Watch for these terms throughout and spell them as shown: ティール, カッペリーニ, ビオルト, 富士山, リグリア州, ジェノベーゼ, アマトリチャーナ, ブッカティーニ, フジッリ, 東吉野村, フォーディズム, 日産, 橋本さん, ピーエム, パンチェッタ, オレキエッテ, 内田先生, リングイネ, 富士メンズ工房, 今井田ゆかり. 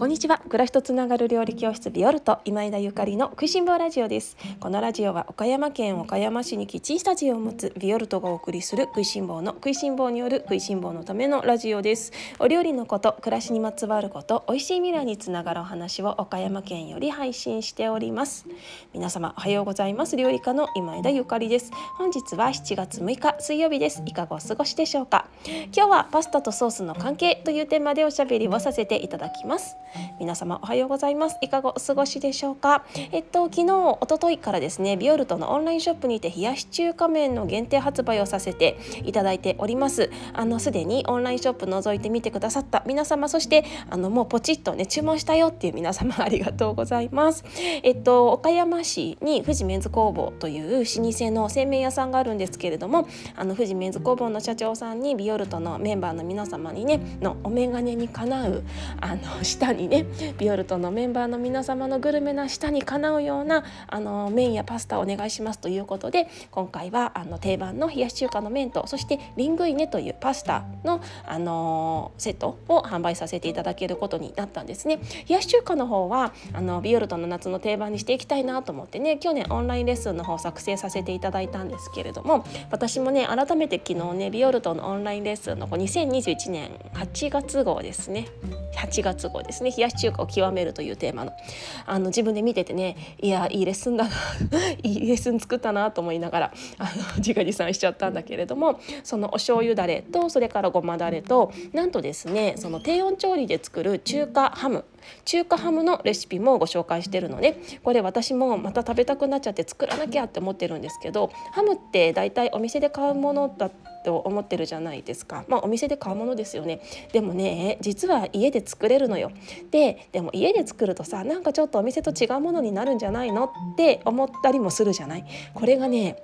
こんにちは。暮らしとつながる料理教室ビオルト今井田ゆかりの食いしん坊ラジオです。このラジオは岡山県岡山市にキッチンスタジオを持つビオルトがお送りする食いしん坊の食いしん坊による食いしん坊のためのラジオです。お料理のこと、暮らしにまつわること、おいしい未来につながるお話を岡山県より配信しております。皆様おはようございます。料理家の今井田ゆかりです。本日は7月6日水曜日です。いかがお過ごしでしょうか。今日はパスタとソースの関係というテーマでおしゃべりをさせていただきます。皆様おはようございます。いかがお過ごしでしょうか。昨日一昨日からですね、ビオルトのオンラインショップにて冷やし中華麺の限定発売をさせていただいております。すでにオンラインショップ覗いてみてくださった皆様、そしてもうポチッとね注文したよっていう皆様、ありがとうございます。岡山市に富士メンズ工房という老舗の製麺屋さんがあるんですけれども、富士メンズ工房の社長さんにビオルトのメンバーの皆様にねのお眼鏡にかなう下にね、ビオルトのメンバーの皆様のグルメな舌にかなうような麺やパスタお願いしますということで、今回は定番の冷やし中華の麺と、そしてリングイネというパスタの、セットを販売させていただけることになったんですね。冷やし中華の方はビオルトの夏の定番にしていきたいなと思ってね、去年オンラインレッスンの方を作成させていただいたんですけれども、私もね改めて昨日ねビオルトのオンラインレッスンの2021年8月号ですね、8月号ですね、冷やし中華を極めるというテーマの自分で見ててね、いやいいレッスンだないいレッスン作ったなと思いながら直に参しちゃったんだけれども、そのお醤油だれとそれからごまだれと、なんとですねその低温調理で作る中華ハムのレシピもご紹介してるので、これ私もまた食べたくなっちゃって作らなきゃって思ってるんですけど、ハムってだいたいお店で買うものだってと思ってるじゃないですか。まあお店で買うものですよね。でもね実は家で作れるのよ。でも家で作るとさ、なんかちょっとお店と違うものになるんじゃないのって思ったりもするじゃない。これがね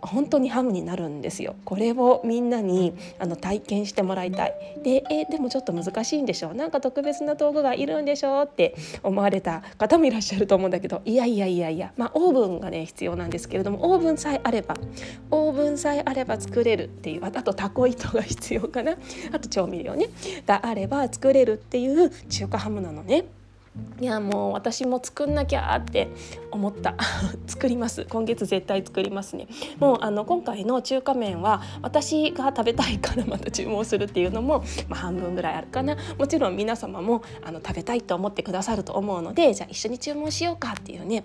本当にハムになるんですよ。これをみんなに体験してもらいたい。でもちょっと難しいんでしょう、なんか特別な道具がいるんでしょうって思われた方もいらっしゃると思うんだけど、いや、まあオーブンがね必要なんですけれども、オーブンさえあれば作れるっていう、あとタコ糸が必要かな、あと調味料ねがあれば作れるっていう中華ハムなのね。いやもう私も作んなきゃって思った作ります。今月絶対作りますね。もう今回の中華麺は私が食べたいからまた注文するっていうのも、まあ、半分ぐらいあるかな。もちろん皆様も食べたいと思ってくださると思うので、じゃあ一緒に注文しようかっていうね、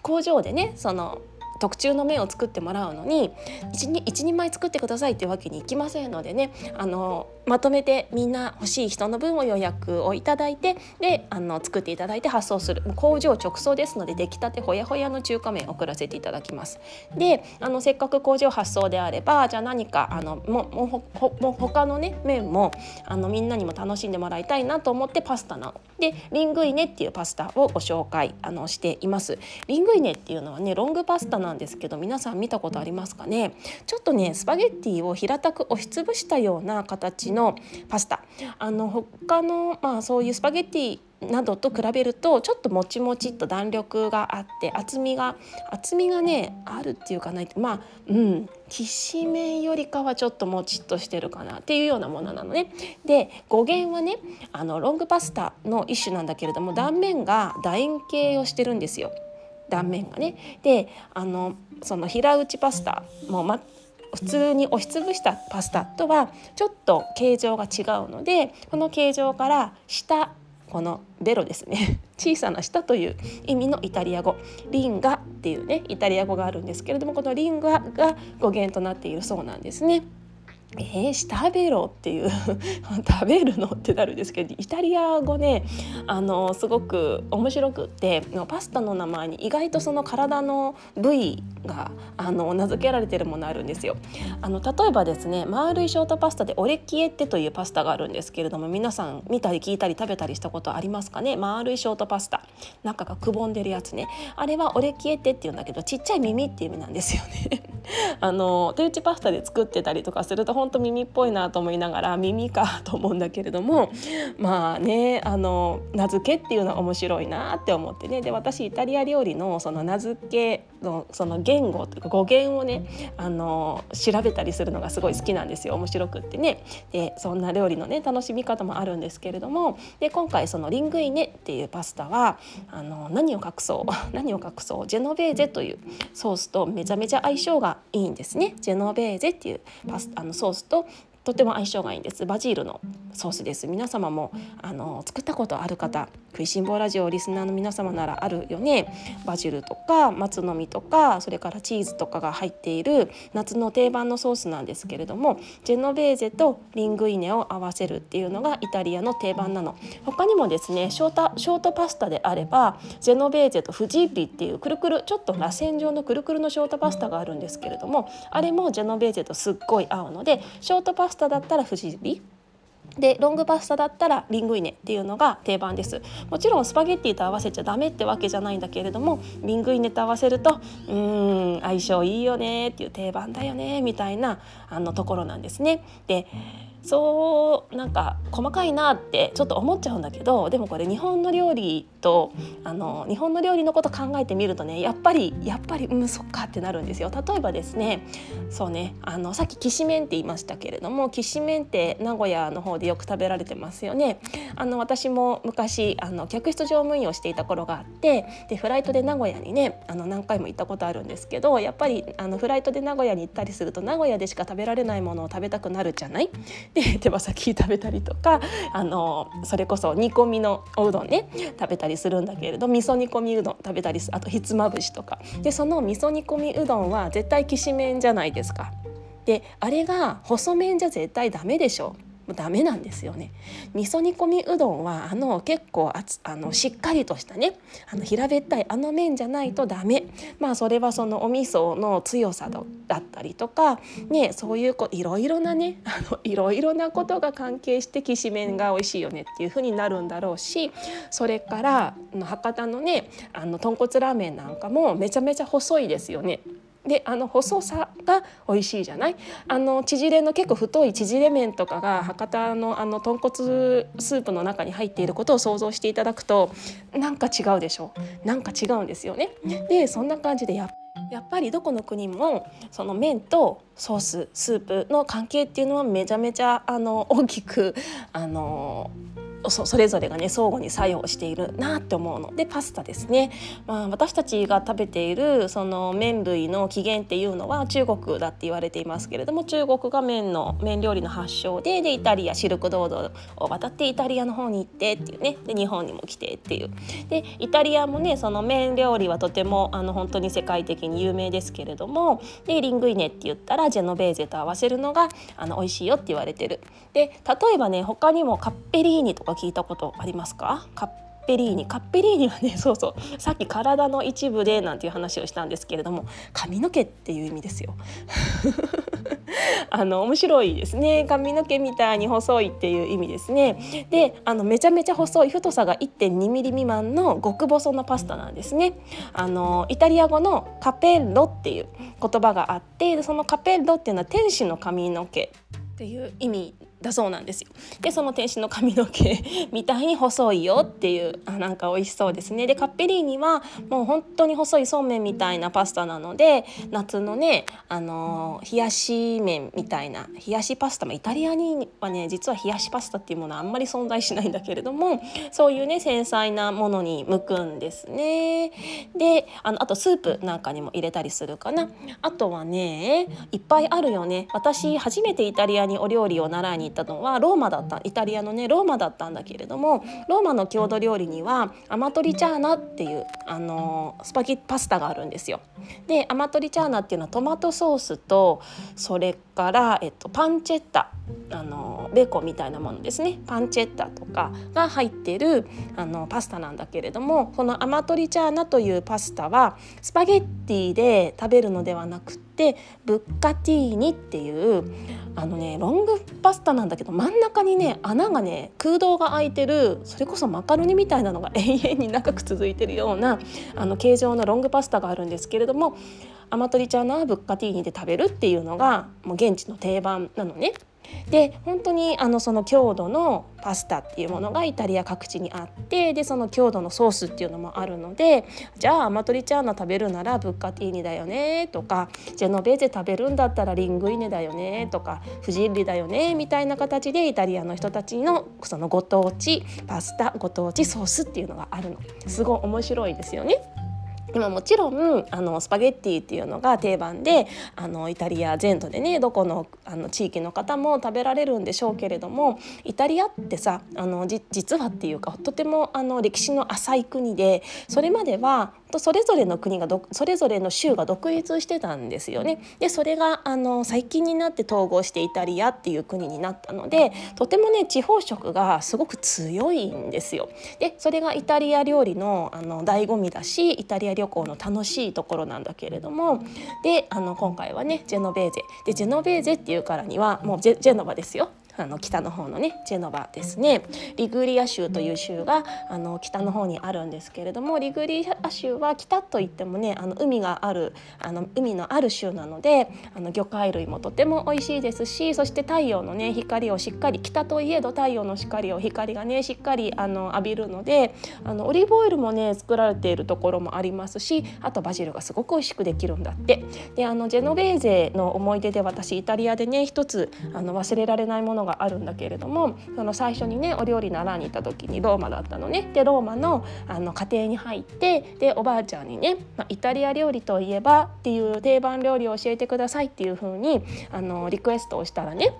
工場でねその特注の麺を作ってもらうのに 1人前作ってくださいっていうわけにいきませんのでね、まとめてみんな欲しい人の分を予約をいただいて、で作っていただいて発送する、工場直送ですので出来たてほやほやの中華麺を送らせていただきます。でせっかく工場発送であれば、じゃあ何かもう他のね麺もみんなにも楽しんでもらいたいなと思って、パスタなのでリングイネっていうパスタをご紹介しています。リングイネっていうのはねロングパスタなんですけど、皆さん見たことありますかね。ちょっとねスパゲッティを平たく押しつぶしたような形のパスタ、他の、まあ、そういうスパゲッティなどと比べるとちょっともちもちっと弾力があって、厚みがねあるっていうかない、まあきしめんよりかはちょっともちっとしてるかなっていうようなものなのね。で語源はねロングパスタの一種なんだけれども、断面が楕円形をしてるんですよ。断面がね、でその平打ちパスタも普通に押しつぶしたパスタとはちょっと形状が違うので、この形状から下、このベロですね小さな舌という意味のイタリア語リンガっていうねイタリア語があるんですけれども、このリンガが語源となっているそうなんですね。舌ベロっていう食べるのってなるんですけど、イタリア語ねすごく面白くって、パスタの名前に意外とその体の部位が名付けられてるものあるんですよ。例えばですね丸いショートパスタでオレキエッテというパスタがあるんですけれども、皆さん見たり聞いたり食べたりしたことありますかね。丸いショートパスタ、中がくぼんでるやつね、あれはオレキエッテっていうんだけど、ちっちゃい耳っていう意味なんですよね。手打ちパスタで作ってたりとかすると本当耳っぽいなと思いながら耳かと思うんだけれども、まあね、名付けっていうのは面白いなって思ってね。で、私イタリア料理のその名付けのその言語というか語源をね、調べたりするのがすごい好きなんですよ。面白くってね。で、そんな料理のね楽しみ方もあるんですけれども、で今回そのリングイネっていうパスタは何を隠そうジェノベーゼというソースとめちゃめちゃ相性がいいんですね。ジェノベーゼっていうソースととても相性がいいんです。バジールのソースです。皆様も作ったことある方、食いしん坊ラジオリスナーの皆様ならあるよね。バジルとか松の実とか、それからチーズとかが入っている夏の定番のソースなんですけれども、ジェノベーゼとリングイネを合わせるっていうのがイタリアの定番なの。他にもですね、ショートパスタであればジェノベーゼとフジッリっていうくるくる、ちょっと螺旋状のくるくるのショートパスタがあるんですけれども、あれもジェノベーゼとすっごい合うので、ショートパスタだったらフジッリで、ロングパスタだったらリングイネっていうのが定番です。もちろんスパゲッティと合わせちゃダメってわけじゃないんだけれども、リングイネと合わせると相性いいよねっていう、定番だよねみたいなところなんですね。で、そうなんか細かいなってちょっと思っちゃうんだけど、でもこれ日本の料理のこと考えてみるとね、やっぱりそっかってなるんですよ。例えばですね、そうね、さっききしめんって言いましたけれども、きしめんって名古屋の方でよく食べられてますよね。私も昔客室乗務員をしていた頃があって、でフライトで名古屋にね何回も行ったことあるんですけど、やっぱりフライトで名古屋に行ったりすると、名古屋でしか食べられないものを食べたくなるじゃない。で、手羽先食べたりとか、それこそ煮込みのおうどんね食べたりするんだけれど、味噌煮込みうどん食べたりする、あとひつまぶしとかで、その味噌煮込みうどんは絶対きしめんじゃないですか。で、あれが細麺じゃ絶対ダメでしょ。もうダメなんですよね。味噌煮込みうどんは結構しっかりとしたね平べったい麺じゃないとダメ。まあそれはそのお味噌の強さだったりとかね、そういういろいろなねいろいろなことが関係してきしめんが美味しいよねっていう風になるんだろうし、それから博多のね豚骨ラーメンなんかもめちゃめちゃ細いですよね。で、細さが美味しいじゃない。縮れの結構太い縮れ麺とかが博多の豚骨スープの中に入っていることを想像していただくと、なんか違うでしょ。なんか違うんですよね。で、そんな感じでやっぱりどこの国もその麺とソーススープの関係っていうのはめちゃめちゃ大きくそれぞれがね相互に作用しているなって思うので、パスタですね、私たちが食べているその麺類の起源っていうのは中国だって言われていますけれども、中国が麺料理の発祥でイタリアシルクロードを渡ってイタリアの方に行ってっていうね、で日本にも来てっていうで、イタリアもねその麺料理はとても本当に世界的に有名ですけれども、でリングイネって言ったらジェノベーゼと合わせるのが美味しいよって言われてる。で、例えばね他にもカッペリーニとか聞いたことありますか？カッペリーニはね、そうそう、さっき体の一部でなんていう話をしたんですけれども、髪の毛っていう意味ですよ。面白いですね。髪の毛みたいに細いっていう意味ですね。で、めちゃめちゃ細い、太さが 1.2 ミリ未満の極細のパスタなんですね。イタリア語のカペッロっていう言葉があって、そのカペッロっていうのは天使の髪の毛っていう意味だそうなんですよ。で、その天使の髪の毛みたいに細いよっていう、なんか美味しそうですね。で、カッペリーニはもう本当に細いそうめんみたいなパスタなので、夏のね冷やし麺みたいな冷やしパスタも、イタリアにはね実は冷やしパスタっていうものはあんまり存在しないんだけれども、そういうね繊細なものに向くんですね。で、あとスープなんかにも入れたりするかな。あとはねいっぱいあるよね。私初めてイタリアにお料理を習いに行ったのはイタリアのねローマだったんだけれども、ローマの郷土料理にはアマトリチャーナっていうスパゲッティパスタがあるんですよ。で、アマトリチャーナっていうのはトマトソースと、それから、パンチェッタ、ベーコンみたいなものですね、パンチェッタとかが入ってるパスタなんだけれども、このアマトリチャーナというパスタはスパゲッティで食べるのではなくて、ブッカティーニっていうロングパスタなんだけど、真ん中にね穴がね空洞が開いてる、それこそマカロニみたいなのが永遠に長く続いてるような形状のロングパスタがあるんですけれども、アマトリチャーナはブッカティーニで食べるっていうのがもう現地の定番なのね。で本当にその郷土のパスタっていうものがイタリア各地にあって、でその郷土のソースっていうのもあるので、じゃあアマトリチャーナ食べるならブッカティーニだよねとか、ジェノベーゼ食べるんだったらリングイネだよねとかフジッリだよねみたいな形でイタリアの人たちのそのご当地パスタ、ご当地ソースっていうのがあるの。すごい面白いですよね。今もちろんスパゲッティっていうのが定番でイタリア全土でね、どこの、地域の方も食べられるんでしょうけれども、イタリアってさ実はっていうかとても歴史の浅い国で、それまではそれぞれの国がそれぞれの州が独立してたんですよね。でそれが最近になって統合してイタリアっていう国になったので、とてもね地方色がすごく強いんですよ。でそれがイタリア料理の醍醐味だし、イタリア旅行の楽しいところなんだけれども、で今回はねジェノベーゼで、ジェノベーゼっていうからにはもうジェノバですよ。北の方のねジェノバですね。リグリア州という州が北の方にあるんですけれども、リグリア州は北といってもね海がある海のある州なので魚介類もとても美味しいですし、そして太陽のね光をしっかり、北といえど太陽の光がねしっかり浴びるのでオリーブオイルもね作られているところもありますし、あとバジルがすごく美味しくできるんだって。でジェノベーゼの思い出で私イタリアでね一つ忘れられないものがあるんだけれども、その最初にねお料理習いに行った時にローマだったのね。でローマの家庭に入って、でおばあちゃんにね、イタリア料理といえばっていう定番料理を教えてくださいっていう風にリクエストをしたらね、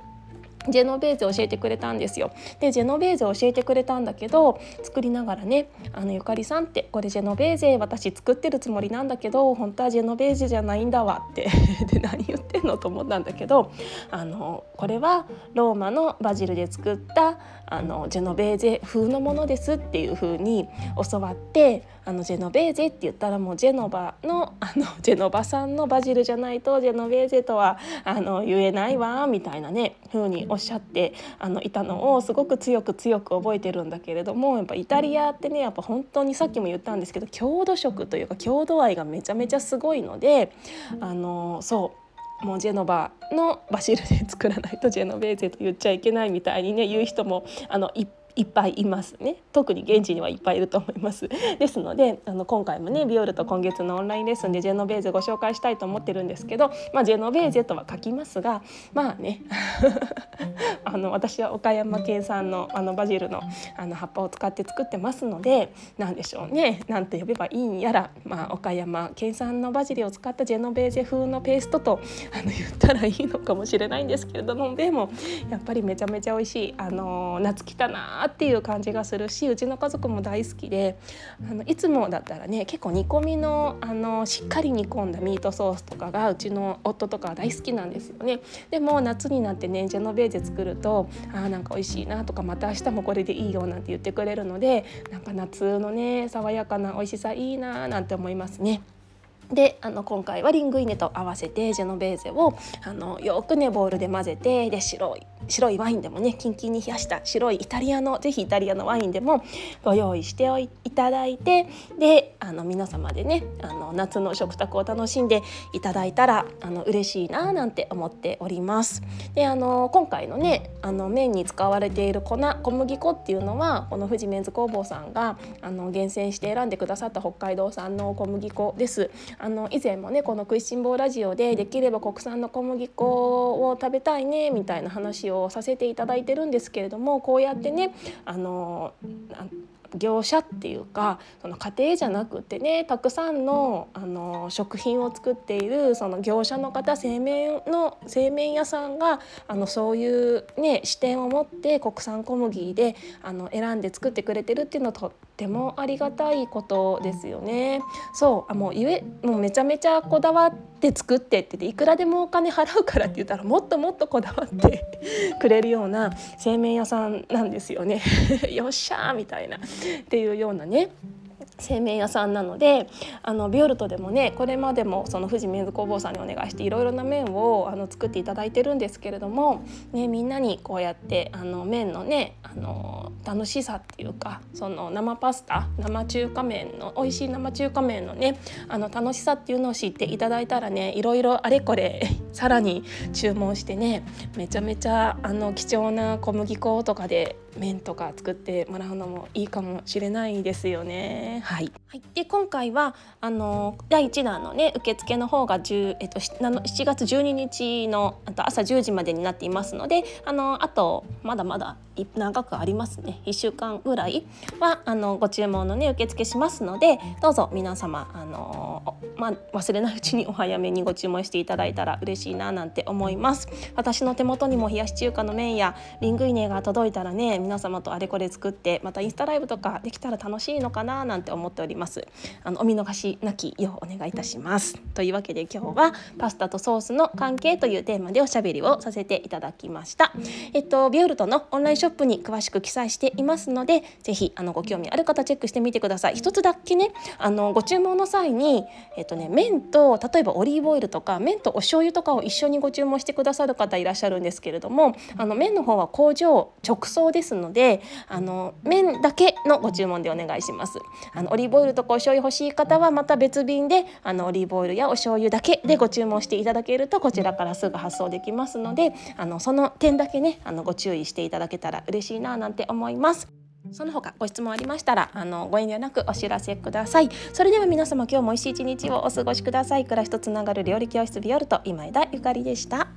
ジェノベーゼを教えてくれたんですよ。でジェノベーゼを教えてくれたんだけど、作りながらねゆかりさんってこれジェノベーゼ私作ってるつもりなんだけど本当はジェノベーゼじゃないんだわってで何言ってんのと思ったんだけど、これはローマのバジルで作ったジェノベーゼ風のものですっていう風に教わって、ジェノベーゼって言ったらもうジェノバのジェノバさんのバジルじゃないとジェノベーゼとは言えないわみたいなね風におっしゃっていたのをすごく強く覚えてるんだけれども、やっぱイタリアってねやっぱ本当にさっきも言ったんですけど郷土色というか郷土愛がめちゃめちゃすごいので、もうジェノバのバジルで作らないとジェノベーゼと言っちゃいけないみたいにね言う人もいっぱいいますね。特に現地にはいっぱいいると思います。ですので今回もねビオルと今月のオンラインレッスンでジェノベーゼご紹介したいと思ってるんですけど、ジェノベーゼとは書きますがまあね私は岡山県産のバジルの葉っぱを使って作ってますので、なんでしょうね、なんて呼べばいいんやら、岡山県産のバジルを使ったジェノベーゼ風のペーストと言ったらいいのかもしれないんですけれども、でもやっぱりめちゃめちゃ美味しい夏来たなっていう感じがするし、うちの家族も大好きでいつもだったらね結構煮込みのしっかり煮込んだミートソースとかがうちの夫とかは大好きなんですよね。でも夏になってねジェノベーゼ作るとなんか美味しいなとか、また明日もこれでいいよなんて言ってくれるので、なんか夏のね爽やかな美味しさいいななんて思いますね。で今回はリングイネと合わせてジェノベーゼをよくねボウルで混ぜて、で白いワインでもねキンキンに冷やした白いぜひイタリアのワインでもご用意していただいて、で皆様でね夏の食卓を楽しんでいただいたら嬉しいななんて思っております。で今回のね麺に使われている小麦粉っていうのはこの富士メンズ工房さんが厳選して選んでくださった北海道産の小麦粉です。以前もねこの食いしん坊ラジオでできれば国産の小麦粉を食べたいねみたいな話をさせていただいてるんですけれども、こうやってね業者っていうかその家庭じゃなくてねたくさんの食品を作っているその業者の方、製麺屋さんがそういう、ね、視点を持って国産小麦で選んで作ってくれてるっていうのはとってもありがたいことですよね。そうもうめちゃめちゃこだわって作ってっていくらでもお金払うからって言ったらもっともっとこだわってくれるような製麺屋さんなんですよねよっしゃーみたいなっていうようなね製麺屋さんなので、ビオルトでもね、これまでもその富士麺工房さんにお願いしていろいろな麺を作っていただいてるんですけれども、ね、みんなにこうやって麺のね楽しさっていうか、その生パスタ、生中華麺の美味しい生中華麺のね楽しさっていうのを知っていただいたらね、いろいろあれこれさらに注文してね、めちゃめちゃ貴重な小麦粉とかで麺とか作ってもらうのもいいかもしれないですよね。はい、はい、で今回は第1弾のね受付の方が7月12日の朝10時までになっていますので、あとまだまだ長くありますね。1週間ぐらいはご注文のね受付しますので、どうぞ皆様忘れないうちにお早めにご注文していただいたら嬉しいななんて思います。私の手元にも冷やし中華の麺やリングイネが届いたらね、皆様とあれこれ作って、またインスタライブとかできたら楽しいのかななんて思っております。お見逃しなきようお願いいたします。というわけで今日はパスタとソースの関係というテーマでおしゃべりをさせていただきました。ビオルトのオンラインショップに詳しく記載していますので、ぜひご興味ある方チェックしてみてください。一つだけね、ご注文の際に、麺と例えばオリーブオイルとか麺とお醤油とかを一緒にご注文してくださる方いらっしゃるんですけれども、麺の方は工場直送ですので、麺だけのご注文でお願いします。オリーブオイルとかお醤油欲しい方はまた別便でオリーブオイルやお醤油だけでご注文していただけると、こちらからすぐ発送できますので、その点だけねご注意していただけたら嬉しいななんて思います。その他ご質問ありましたらご遠慮なくお知らせください。それでは皆様、今日も美味しい一日をお過ごしください。暮らしとつながる料理教室ビオルト、今枝ゆかりでした。